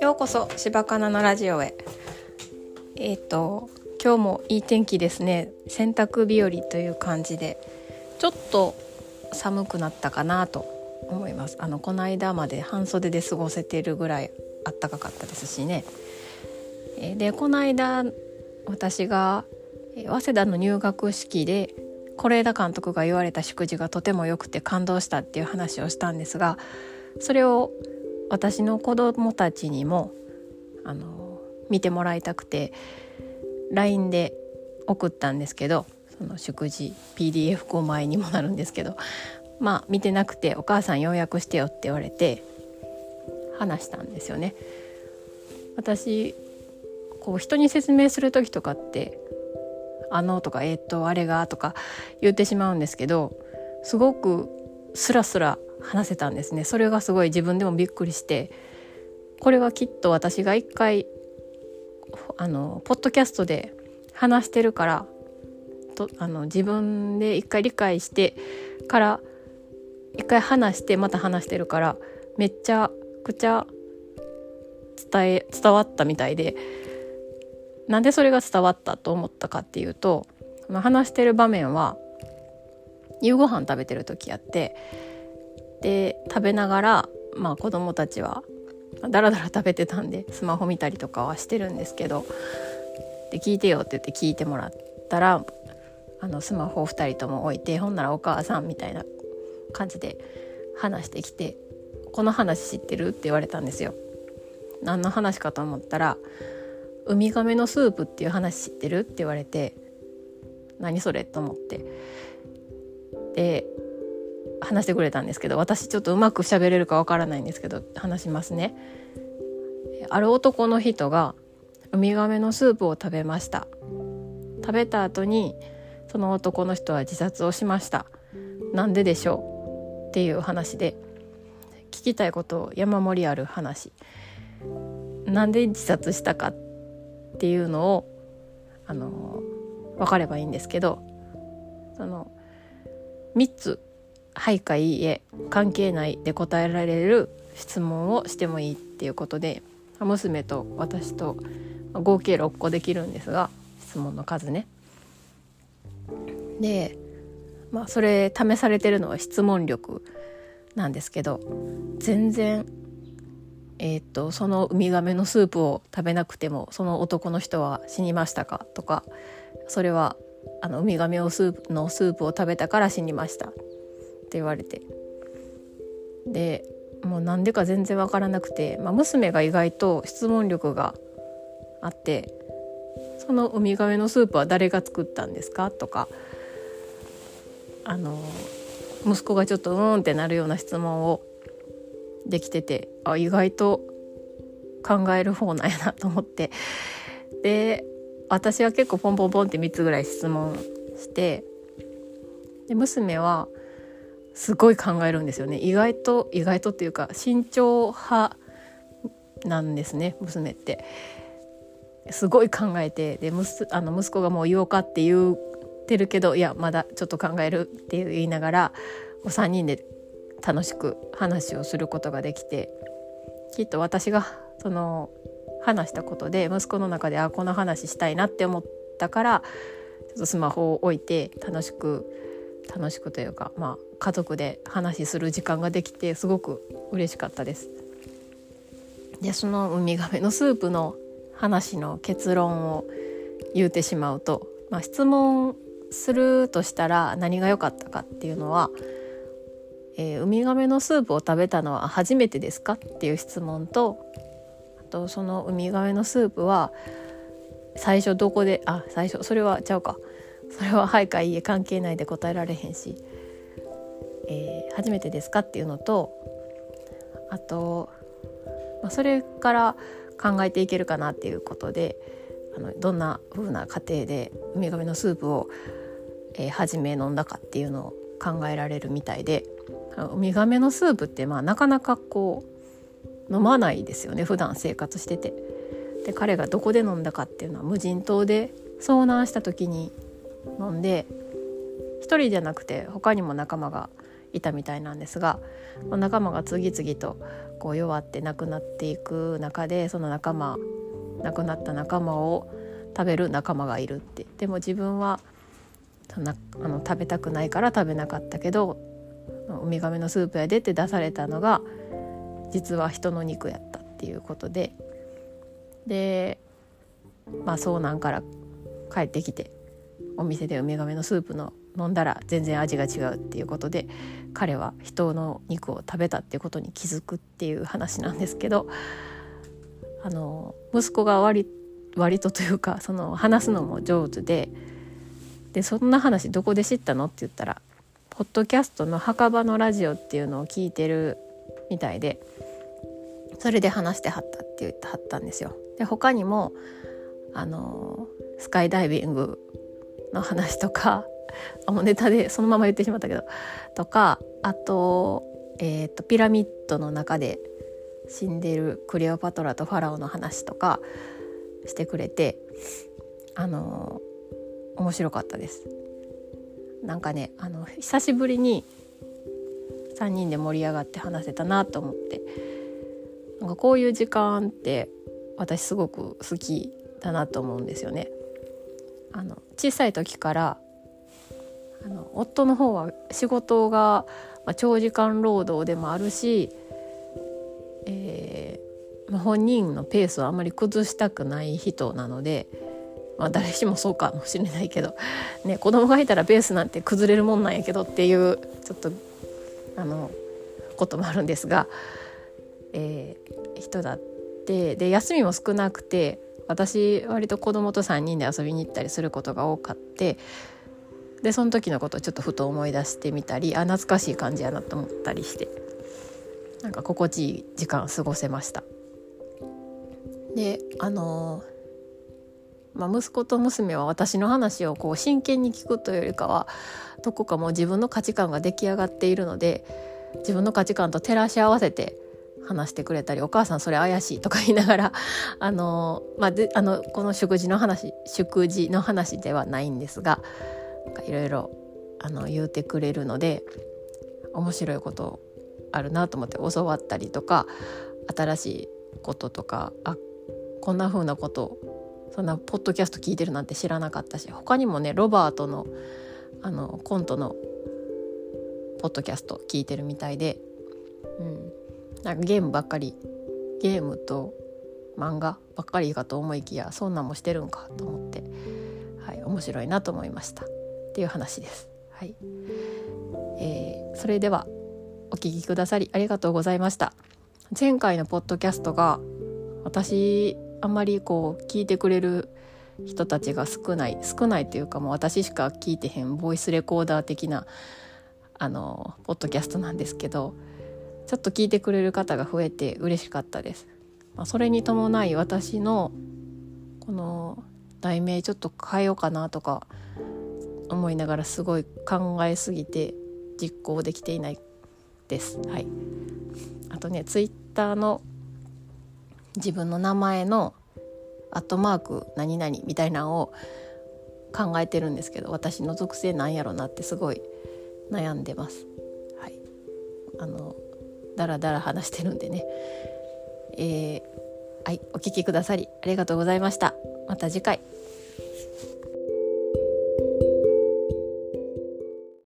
ようこそしばかなのラジオへ。今日もいい天気ですね。洗濯日和という感じで、ちょっと寒くなったかなと思います。この間まで半袖で過ごせているぐらい暖かかったですしね。で、この間私が早稲田の入学式で是枝監督が言われた祝辞がとても良くて感動したっていう話をしたんですが、それを私の子供たちにも見てもらいたくて LINE で送ったんですけど、その祝辞 PDF5 枚にもなるんですけど、見てなくてお母さん要約してよって言われて話したんですよね。私こう人に説明する時とかってとかあれがとか言ってしまうんですけど、すごくスラスラ話せたんですね。それがすごい自分でもびっくりして、これはきっと私が一回ポッドキャストで話してるからと、自分で一回理解してから一回話してまた話してるから、めっちゃくちゃ伝わったみたいで、なんでそれが伝わったと思ったかっていうと、話してる場面は夕ご飯食べてる時やって、で食べながら、子供たちはだらだら食べてたんでスマホ見たりとかはしてるんですけど、で聞いてよって言って聞いてもらったら、スマホを2人とも置いて、ほんならお母さんみたいな感じで話してきて、この話知ってるって言われたんですよ。何の話かと思ったら、ウミガメのスープっていう話知ってるって言われて、何それと思って、で話してくれたんですけど、私ちょっとうまく喋れるかわからないんですけど話しますね。ある男の人がウミガメのスープを食べました。食べた後にその男の人は自殺をしました。なんででしょうっていう話で、聞きたいこと山盛りある話、なんで自殺したかっていうのを分かればいいんですけど、その3つはいかいいえ関係ないで答えられる質問をしてもいいっていうことで、娘と私と合計6個できるんですが、質問の数ね。で、それ試されてるのは質問力なんですけど、全然そのウミガメのスープを食べなくてもその男の人は死にましたかとか、それはウミガメのスープを食べたから死にましたって言われて、でもうなんでか全然わからなくて、娘が意外と質問力があって、そのウミガメのスープは誰が作ったんですかとか、息子がちょっとってなるような質問をできてて、意外と考える方なんやなと思って、で私は結構ポンポンポンって3つぐらい質問して、で娘はすごい考えるんですよね。意外とっていうか慎重派なんですね、娘って。すごい考えて、で息子がもう言おうかって言ってるけど、いやまだちょっと考えるって言いながら3人で楽しく話をすることができて、きっと私がその話したことで息子の中でこの話したいなって思ったから、ちょっとスマホを置いて楽しくというか、家族で話する時間ができてすごく嬉しかったです。でそのウミガメのスープの話の結論を言うてしまうと、質問するとしたら何が良かったかっていうのは、ウミガメのスープを食べたのは初めてですかっていう質問と、あとそのウミガメのスープは最初どこでそれはちゃうか、それははいかいいえ関係ないで答えられへんし、初めてですかっていうのと、あと、それから考えていけるかなっていうことで、どんな風な過程でウミガメのスープを、初め飲んだかっていうのを考えられるみたいで、ウミガメのスープってなかなかこう飲まないですよね、普段生活してて。で彼がどこで飲んだかっていうのは、無人島で遭難した時に飲んで、一人じゃなくて他にも仲間がいたみたいなんですが、仲間が次々とこう弱って亡くなっていく中で、その仲間、亡くなった仲間を食べる仲間がいるって。でも自分は食べたくないから食べなかったけど、ウミガメのスープやでって出されたのが実は人の肉やったっていうことで、遭難から帰ってきてお店でウミガメのスープの飲んだら全然味が違うっていうことで、彼は人の肉を食べたっていうことに気づくっていう話なんですけど、息子が割とというか、その話すのも上手で、そんな話どこで知ったのって言ったら、ポッドキャストの墓場のラジオっていうのを聞いてるみたいで、それで話してはったって言ってはったんですよ。で、他にもスカイダイビングの話とか、ネタでそのまま言ってしまったけどとか、あと、ピラミッドの中で死んでるクレオパトラとファラオの話とかしてくれて、面白かったです。なんかね、久しぶりに3人で盛り上がって話せたなと思って、なんかこういう時間って私すごく好きだなと思うんですよね。小さい時から夫の方は仕事が長時間労働でもあるし、本人のペースをあんまり崩したくない人なので、誰しもそうかもしれないけど、ね、子供がいたらペースなんて崩れるもんなんやけどっていうちょっとこともあるんですが、人だって。で、休みも少なくて、私割と子供と3人で遊びに行ったりすることが多かって、でその時のことをちょっとふと思い出してみたり、懐かしい感じやなと思ったりして、なんか心地いい時間を過ごせました。で、息子と娘は私の話をこう真剣に聞くというよりかは、どこかもう自分の価値観が出来上がっているので、自分の価値観と照らし合わせて話してくれたり、お母さんそれ怪しいとか言いながら、この食事の話ではないんですが、いろいろ言うてくれるので、面白いことあるなと思って教わったりとか、新しいこととか、こんな風なこと、そんなポッドキャスト聞いてるなんて知らなかったし、他にもね、ロバートのコントのポッドキャスト聞いてるみたいで、なんかゲームと漫画ばっかりかと思いきや、そんなんもしてるんかと思って、面白いなと思いましたっていう話です。はい。それではお聞きくださりありがとうございました。前回のポッドキャストが、私あんまりこう聞いてくれる人たちが少ないというか、もう私しか聞いてへんボイスレコーダー的なポッドキャストなんですけど、ちょっと聞いてくれる方が増えて嬉しかったです。それに伴い、私のこの題名ちょっと変えようかなとか思いながら、すごい考えすぎて実行できていないです。はい。あとね、ツイッターの自分の名前の@何々みたいなのを考えてるんですけど、私の属性なんやろなってすごい悩んでます。はい。だらだら話してるんでね。お聞きくださりありがとうございました。また次回。